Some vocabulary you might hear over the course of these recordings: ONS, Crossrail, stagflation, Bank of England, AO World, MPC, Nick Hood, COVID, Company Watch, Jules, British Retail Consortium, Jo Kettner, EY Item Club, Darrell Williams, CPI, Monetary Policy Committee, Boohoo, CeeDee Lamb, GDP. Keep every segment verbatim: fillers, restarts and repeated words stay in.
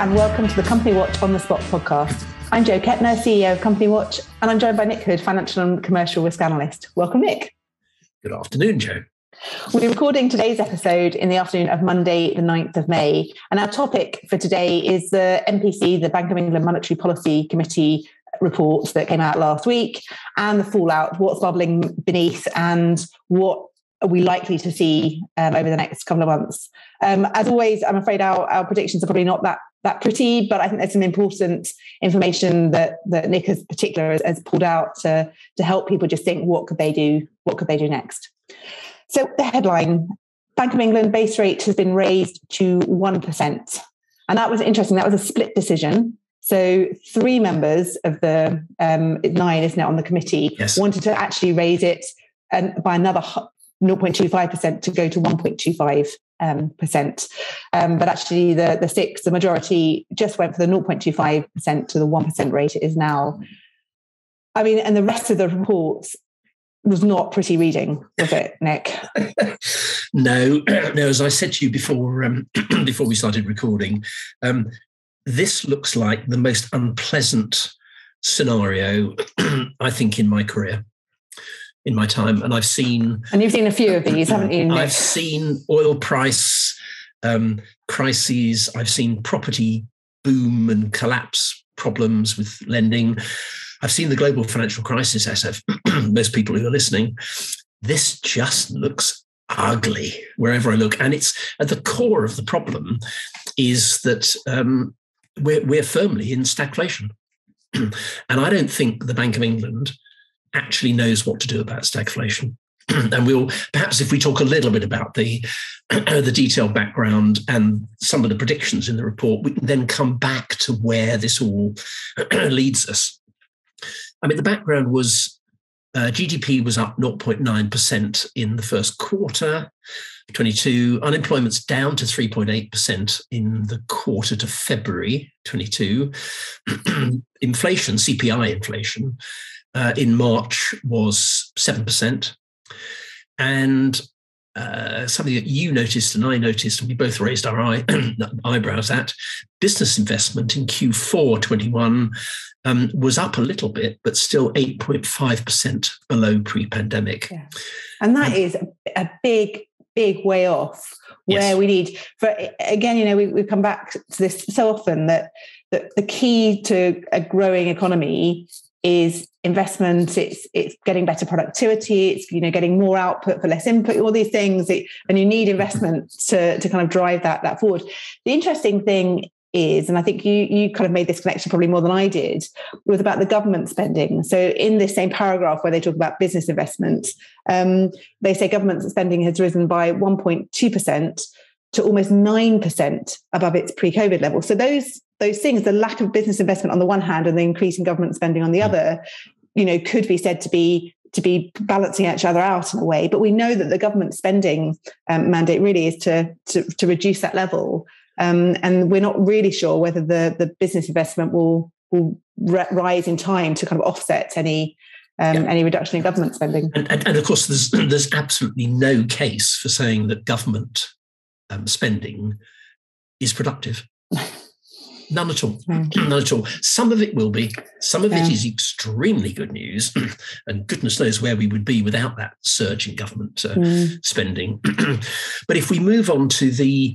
and welcome to the Company Watch On The Spot podcast. I'm Jo Kettner, C E O of Company Watch, and I'm joined by Nick Hood, Financial and Commercial Risk Analyst. Welcome, Nick. Good afternoon, Jo. We're recording today's episode in the afternoon of Monday, the ninth of May, and our topic for today is the M P C, the Bank of England Monetary Policy Committee report that came out last week, and the fallout, what's bubbling beneath, and what are we likely to see um, over the next couple of months. Um, as always, I'm afraid our, our predictions are probably not that that pretty, but I think there's some important information that, that Nick in particular has, has pulled out to, to help people just think, what could they do? What could they do next? So the headline, Bank of England base rate has been raised to one percent. And that was interesting. That was a split decision. So three members of the um, nine, isn't it, on the committee, yes, wanted to actually raise it um, by another zero point two five percent to go to one point two five percent. Um, percent. Um, but actually the, the six, the majority just went for the zero point two five percent to the one percent rate it is now. I mean, and the rest of the report was not pretty reading, was it, Nick? no, no, as I said to you before, um, before we started recording, um, this looks like the most unpleasant scenario, I think, in my career. In my time, and I've seen... And you've seen a few of these, haven't you, Nick? I've seen oil price um, crises. I've seen property boom and collapse problems with lending. I've seen the global financial crisis, as most people who are listening. This just looks ugly wherever I look. And it's at the core of the problem is that um, we're, we're firmly in stagflation. And I don't think the Bank of England actually knows what to do about stagflation. And we'll perhaps, if we talk a little bit about the the detailed background and some of the predictions in the report, we can then come back to where this all leads us. I mean, the background was uh, G D P was up zero point nine percent in the first quarter of twenty-two. Unemployment's down to three point eight percent in the quarter to February twenty-two. Inflation, C P I inflation, Uh, in March was seven percent. And uh, something that you noticed and I noticed, and we both raised our eye, eyebrows at, business investment in Q four twenty-one um, was up a little bit, but still eight point five percent below pre-pandemic. Yeah. And that um, is a big, big way off where yes. we need, for again, you know, we, we come back to this so often that, that the key to a growing economy is investment, it's it's getting better productivity, it's, you know, getting more output for less input, all these things, it, and you need investment to to kind of drive that that forward. The interesting thing is, and I think you you kind of made this connection probably more than I did, was about the government spending. So in this same paragraph where they talk about business investment, um, they say government spending has risen by one point two percent to almost nine percent above its pre-COVID level. So those Those things, the lack of business investment on the one hand and the increase in government spending on the other, you know, could be said to be to be balancing each other out in a way. But we know that the government spending um, mandate really is to, to, to reduce that level. Um, and we're not really sure whether the, the business investment will will re- rise in time to kind of offset any um, yeah. any reduction in government spending. And, and, and of course, there's there's absolutely no case for saying that government um, spending is productive. None at all. Mm. None at all. Some of it will be. Some of yeah. it is extremely good news. And goodness knows where we would be without that surge in government uh, mm. spending. But if we move on to the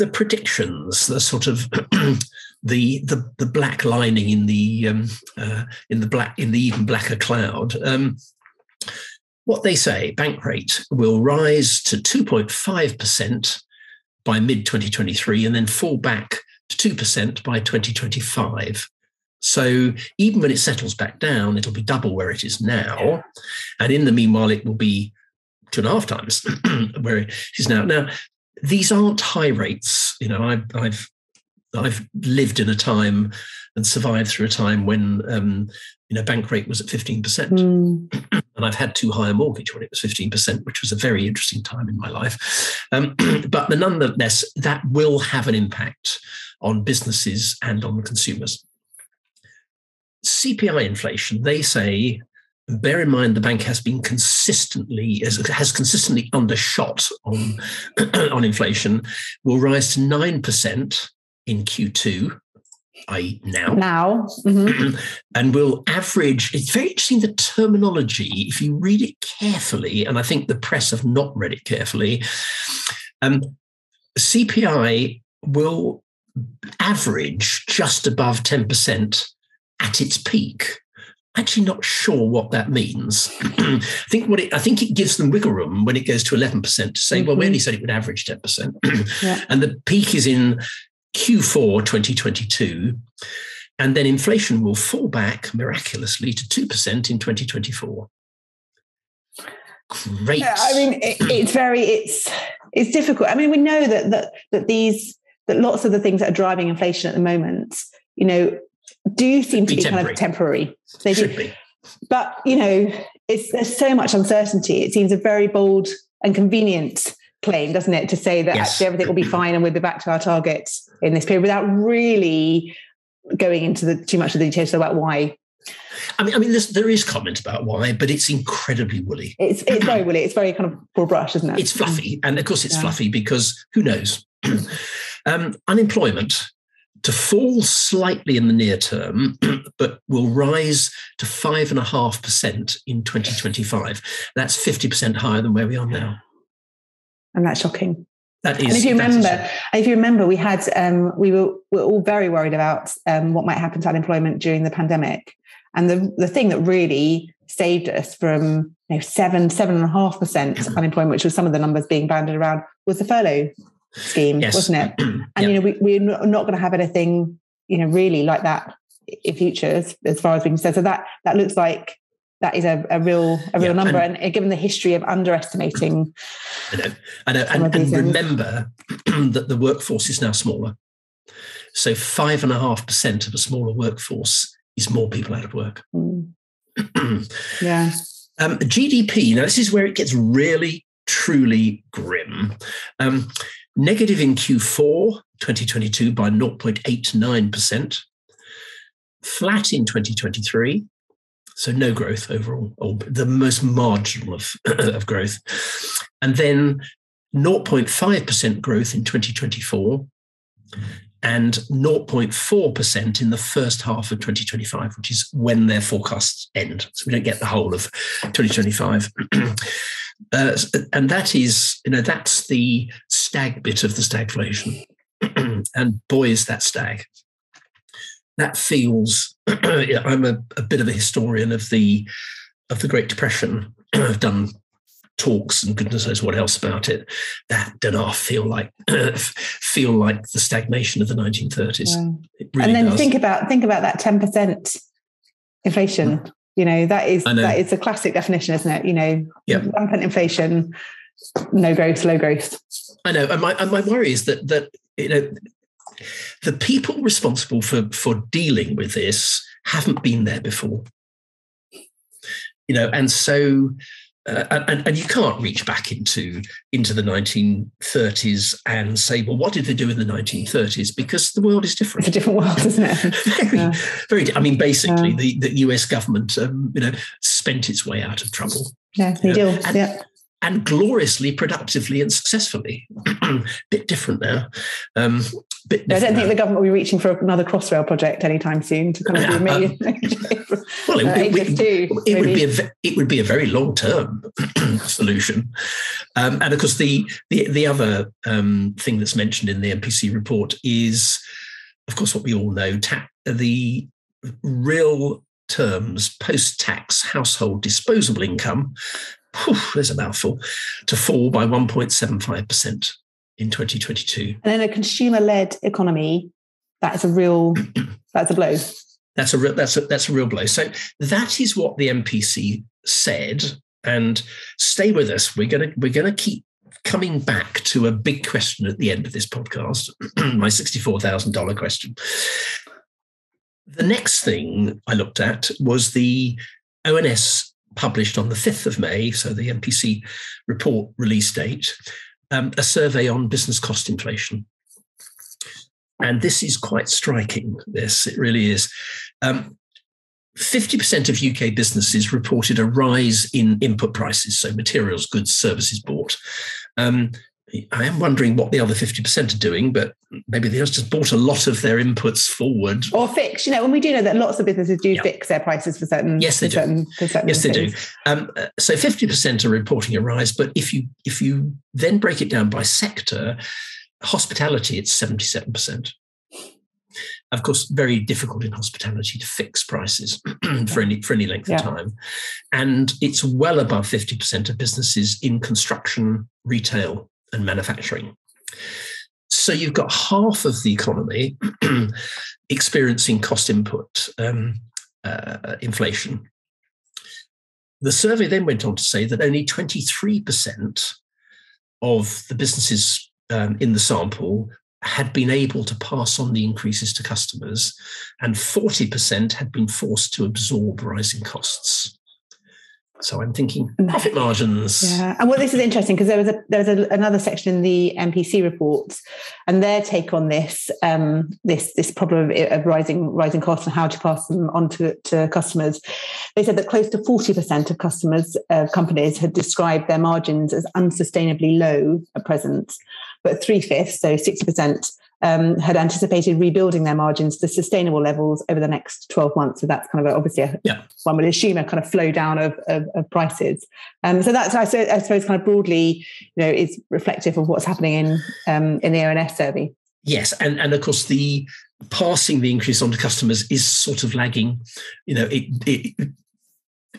the predictions, the sort of the, the the black lining in the um, uh, in the black in the even blacker cloud. Um, what they say, bank rate will rise to two point five percent by mid twenty twenty-three and then fall back to two percent by twenty twenty-five. So even when it settles back down, it'll be double where it is now. And in the meanwhile, it will be two and a half times where it is now. Now, these aren't high rates. You know, I, I've I've lived in a time and survived through a time when, um, you know, bank rate was at fifteen percent. Mm. And I've had too high a mortgage when it was fifteen percent, which was a very interesting time in my life. Um, but the nonetheless, that will have an impact on businesses and on consumers. C P I inflation, they say, bear in mind the bank has been consistently, has consistently undershot on, on inflation, will rise to nine percent in Q two, that is now. Now. Mm-hmm. And we'll average, it's very interesting, the terminology, if you read it carefully, and I think the press have not read it carefully, um, C P I will average just above ten percent at its peak. Actually not sure what that means. I think what it, I think it gives them wiggle room when it goes to eleven percent to say, mm-hmm. well, we only said it would average ten percent. Yeah. And the peak is in Q four twenty twenty-two, and then inflation will fall back miraculously to two percent in twenty twenty-four. Great. Yeah, I mean, it, it's very, it's it's difficult. I mean, we know that that that these, that lots of the things that are driving inflation at the moment, you know, do seem to be, be kind of temporary. They should do. Be. But, you know, it's, there's so much uncertainty. It seems a very bold and convenient claim, doesn't it, to say that yes. actually everything will be fine and we'll be back to our target in this period without really going into the too much of the details about why. I mean, I mean, there is comment about why, but it's incredibly woolly. It's, it's very woolly. It's very kind of broad brush, isn't it? It's fluffy. And of course it's yeah. fluffy because who knows? um, unemployment to fall slightly in the near term, but will rise to five and a half percent in twenty twenty-five. That's fifty percent higher than where we are now. And that's shocking. That is. And if you remember, if you remember, we had um, we were, were all very worried about um, what might happen to unemployment during the pandemic. And the, the thing that really saved us from you know, seven, seven and a half percent unemployment, which was some of the numbers being banded around, was the furlough scheme, yes. wasn't it? And yep. you know, we, we're not going to have anything, you know, really like that in future, as, as far as we can say. So that that looks like that is a, a real a real yeah, number, and, and given the history of underestimating, I know, I know, and, and remember that the workforce is now smaller. So five and a half percent of a smaller workforce is more people out of work. Mm. yeah, um, G D P. Now this is where it gets really, truly grim. Um, Negative in Q four twenty twenty-two by zero point eight nine percent, flat in twenty twenty-three, so no growth overall, or the most marginal of, of growth, and then zero point five percent growth in twenty twenty-four and zero point four percent in the first half of twenty twenty-five, which is when their forecasts end. So we don't get the whole of twenty twenty-five. Uh, and that is, you know, that's the stag bit of the stagflation. And boy, is that stag. That feels, I'm a, a bit of a historian of the of the Great Depression. I've done talks and goodness knows what else about it. That did not feel like feel like the stagnation of the nineteen thirties. Yeah. It really and then does. think about think about that ten percent inflation. Mm-hmm. You know, that is that is a classic definition, isn't it? You know, yep. rampant inflation, no growth, low growth. I know. And my, and my worry is that, that you know, the people responsible for, for dealing with this haven't been there before. You know, and so, uh, and, and you can't reach back into, into the nineteen thirties and say, well, what did they do in the nineteen thirties? Because the world is different. It's a different world, isn't it? very, yeah. very, I mean, basically, yeah. the, the U S government, um, you know, spent its way out of trouble. Yeah, they do. And, yeah. and gloriously, productively and successfully. Bit different now. Um, bit different I don't think now. The government will be reaching for another Crossrail project anytime soon to kind of do a million. Well, it, uh, it, would, it, it would be a it would be a very long term solution, um, and of course the the, the other um, thing that's mentioned in the M P C report is, of course, what we all know: ta- the real terms post tax household disposable income. Whew, there's a mouthful. To fall by one point seven five percent in twenty twenty-two, and in a consumer led economy, that is a real that's a blow. That's a real, that's a that's a real blow. So that is what the M P C said. And stay with us. We're gonna we're gonna keep coming back to a big question at the end of this podcast. My sixty-four thousand dollars question. The next thing I looked at was the O N S published on the fifth of May, so the M P C report release date, um, a survey on business cost inflation. And this is quite striking, this, it really is. Um, fifty percent of U K businesses reported a rise in input prices, so materials, goods, services bought, um, I am wondering what the other fifty percent are doing, but maybe they just bought a lot of their inputs forward. Or fix, you know, and we do know that lots of businesses do yeah. fix their prices for certain Yes, they do. Certain, for certain yes, things. They do. Um, so fifty percent are reporting a rise, but if you if you then break it down by sector, hospitality, it's seventy-seven percent. Of course, very difficult in hospitality to fix prices for any for any length yeah. of time. And it's well above fifty percent of businesses in construction, retail, and manufacturing. So you've got half of the economy experiencing cost input um, uh, inflation. The survey then went on to say that only twenty-three percent of the businesses um, in the sample had been able to pass on the increases to customers, and forty percent had been forced to absorb rising costs. So I'm thinking profit margins. Yeah, and well, this is interesting because there was a there was a, another section in the M P C report, and their take on this um, this this problem of rising rising costs and how to pass them on to, to customers. They said that close to forty percent of customers uh, companies had described their margins as unsustainably low at present, but three fifths, so sixty percent. Um, had anticipated rebuilding their margins to sustainable levels over the next twelve months. So that's kind of a, obviously a, yeah. one would assume a kind of flow down of, of, of prices. Um, so that's, I suppose, kind of broadly, you know, is reflective of what's happening in um, in the O N S survey. Yes. And, and of course, the passing the increase on to customers is sort of lagging. You know, it, it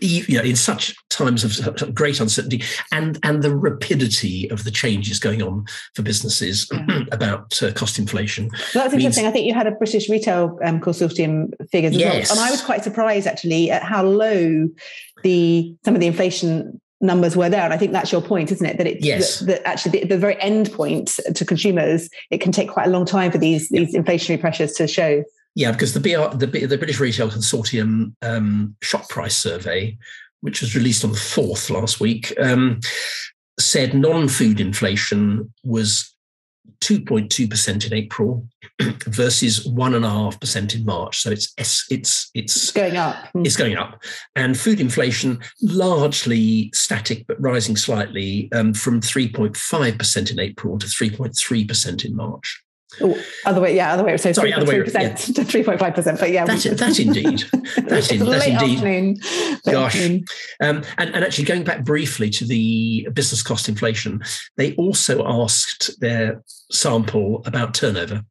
you know, in such times of great uncertainty and, and the rapidity of the changes going on for businesses yeah. about uh, cost inflation. Well, that's means... interesting. I think you had a British Retail um, Consortium figures as yes. well. And I was quite surprised, actually, at how low the some of the inflation numbers were there. And I think that's your point, isn't it? That it yes. that, that actually the, the very end point to consumers, it can take quite a long time for these, yeah. these inflationary pressures to show. Yeah, because the B R, the, the British Retail Consortium um, shop price survey, which was released on the fourth last week, um, said non-food inflation was two point two percent in April versus one point five percent in March. So it's it's it's going up. It's going up, and food inflation largely static but rising slightly um, from three point five percent in April to three point three percent in March. Oh, other way, yeah, other way. So sorry, other way, yeah. to three point five percent. But yeah, that, that indeed, that, in, that indeed. Afternoon. Gosh, um, and, and actually going back briefly to the business cost inflation, they also asked their sample about turnover,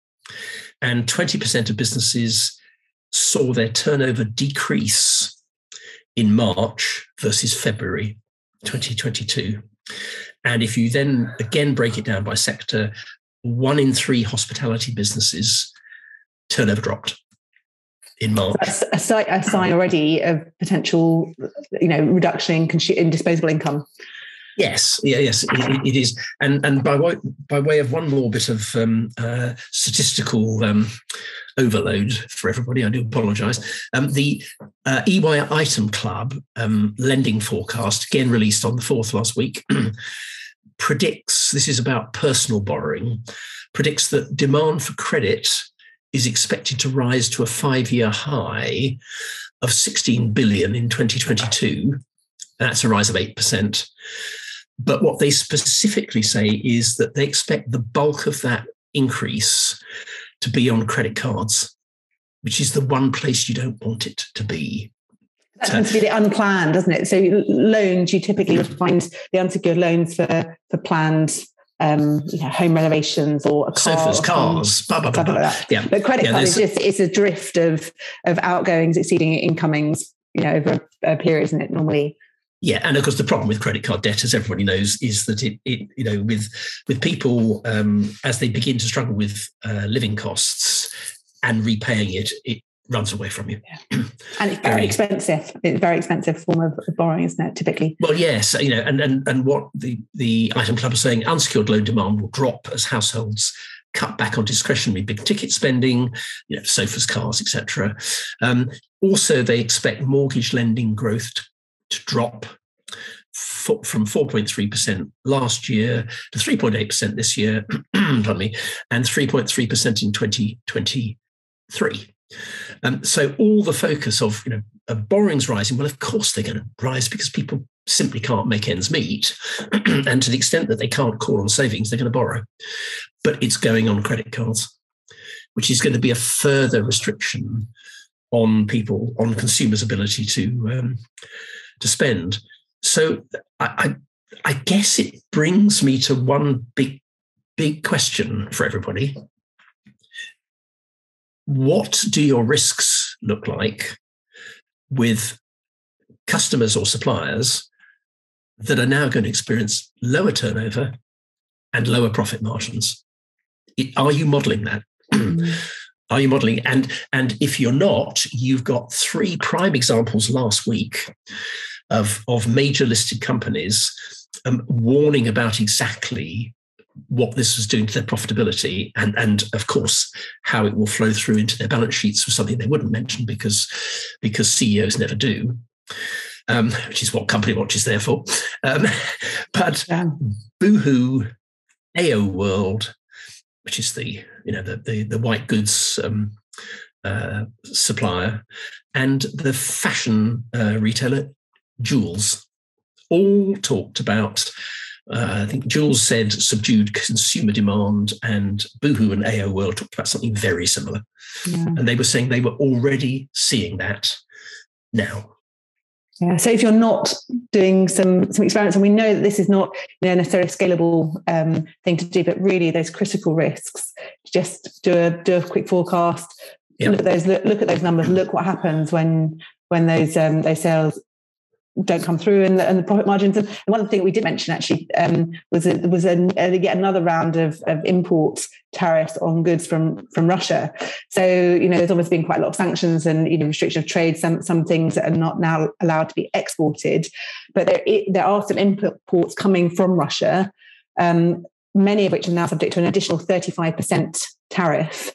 and twenty percent of businesses saw their turnover decrease in March versus February, twenty twenty two, and if you then again break it down by sector. One in three hospitality businesses turnover dropped in March. So that's a, a sign already of potential, you know, reduction in, consu- in disposable income. Yes, yeah, yes, it, it is. And and by way, by way of one more bit of um, uh, statistical um, overload for everybody, I do apologise. Um, the uh, E Y Item Club um, lending forecast, again released on the fourth last week. predicts, this is about personal borrowing, predicts that demand for credit is expected to rise to a five-year high of sixteen billion in twenty twenty-two. That's a rise of eight percent. But what they specifically say is that they expect the bulk of that increase to be on credit cards, which is the one place you don't want it to be. That tends to be the unplanned, doesn't it? So loans, you typically find the unsecured loans for, for planned um, you know, home renovations or a car. Sofas, cars, blah, blah, blah, blah. Like that. Yeah. But credit yeah, card is just, it's a drift of of outgoings exceeding incomings, you know, over a period, isn't it, normally? Yeah, and of course the problem with credit card debt, as everybody knows, is that it, it you know, with, with people, um, as they begin to struggle with uh, living costs and repaying it, it runs away from you. Yeah. And it's very um, expensive. It's a very expensive form of borrowing, isn't it, typically? Well, yes. You know, and and, and what the, the Item Club is saying, unsecured loan demand will drop as households cut back on discretionary big ticket spending, you know, sofas, cars, et cetera. Um, also, they expect mortgage lending growth to, to drop for, from four point three percent last year to three point eight percent this year, pardon me, and three point three percent in twenty twenty-three. Um, so all the focus of, you know, a borrowing's rising, well, of course they're going to rise because people simply can't make ends meet. And to the extent that they can't call on savings, they're going to borrow. But it's going on credit cards, which is going to be a further restriction on people, on consumers' ability to um, to spend. So I, I, I guess it brings me to one big, big question for everybody. What do your risks look like with customers or suppliers that are now going to experience lower turnover and lower profit margins? It, are you modelling that? Mm-hmm. Are you modelling? And, and if you're not, you've got three prime examples last week of, of major listed companies um, warning about exactly what this was doing to their profitability, and, and of course, how it will flow through into their balance sheets was something they wouldn't mention because, because C E Os never do, um, which is what Company Watch is there for. Um, but yeah. Boohoo, A O World, which is the, you know, the, the, the white goods um, uh, supplier, and the fashion uh, retailer, Jules, all talked about. Uh, I think Jules said subdued consumer demand, and Boohoo and A O World talked about something very similar. Yeah. And they were saying they were already seeing that now. Yeah. So if you're not doing some, some experiments, and we know that this is not, you know, necessarily a scalable um, thing to do, but really those critical risks, just do a do a quick forecast, yeah. look at those look, look at those numbers, look what happens when when those um, those sales don't come through, and the, and the profit margins. And one thing we did mention actually um, was it was an, uh, yet another round of, of import tariffs on goods from from Russia. So you know, there's almost been quite a lot of sanctions and you know restriction of trade. Some some things that are not now allowed to be exported, but there it, there are some imports coming from Russia, um, many of which are now subject to an additional thirty-five percent tariff.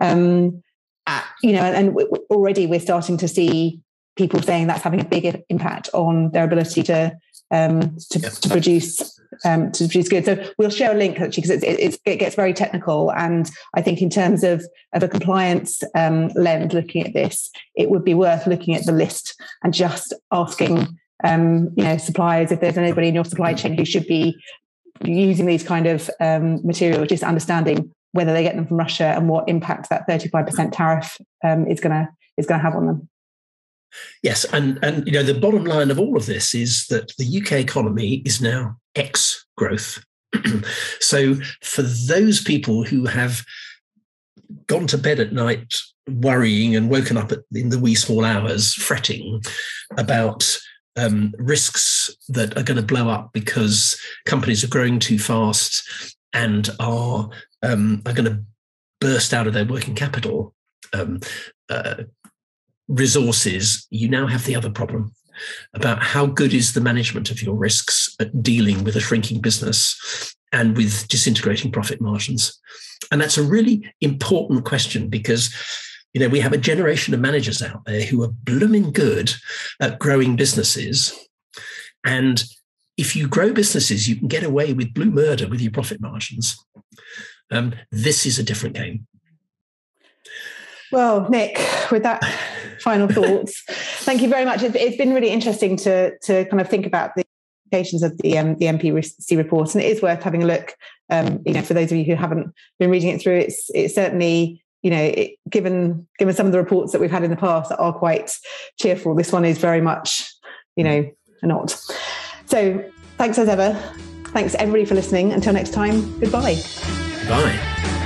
Um, at, you know, and, and already we're starting to see people saying that's having a big impact on their ability to um, to, yep. to produce um, to produce goods. So we'll share a link actually because it, it, it gets very technical. And I think in terms of, of a compliance um, lens looking at this, it would be worth looking at the list and just asking um, you know suppliers if there's anybody in your supply chain who should be using these kind of um, materials. Just understanding whether they get them from Russia and what impact that thirty-five percent tariff um, is gonna is gonna have on them. Yes, and, and you know the bottom line of all of this is that the U K economy is now X growth. So for those people who have gone to bed at night worrying and woken up at, in the wee small hours fretting about um, risks that are going to blow up because companies are growing too fast and are um, are going to burst out of their working capital Um, uh, resources, you now have the other problem about how good is the management of your risks at dealing with a shrinking business and with disintegrating profit margins. And that's a really important question because, you know, we have a generation of managers out there who are blooming good at growing businesses. And if you grow businesses, you can get away with blue murder with your profit margins. Um, this is a different game. Well, Nick, with that final thoughts, thank you very much. It's been really interesting to to kind of think about the implications of the um, the M P C report, and it is worth having a look. Um, you know, for those of you who haven't been reading it through, it's it's certainly you know it, given given some of the reports that we've had in the past that are quite cheerful, this one is very much you know not. So, thanks as ever. Thanks everybody for listening. Until next time, goodbye. Bye.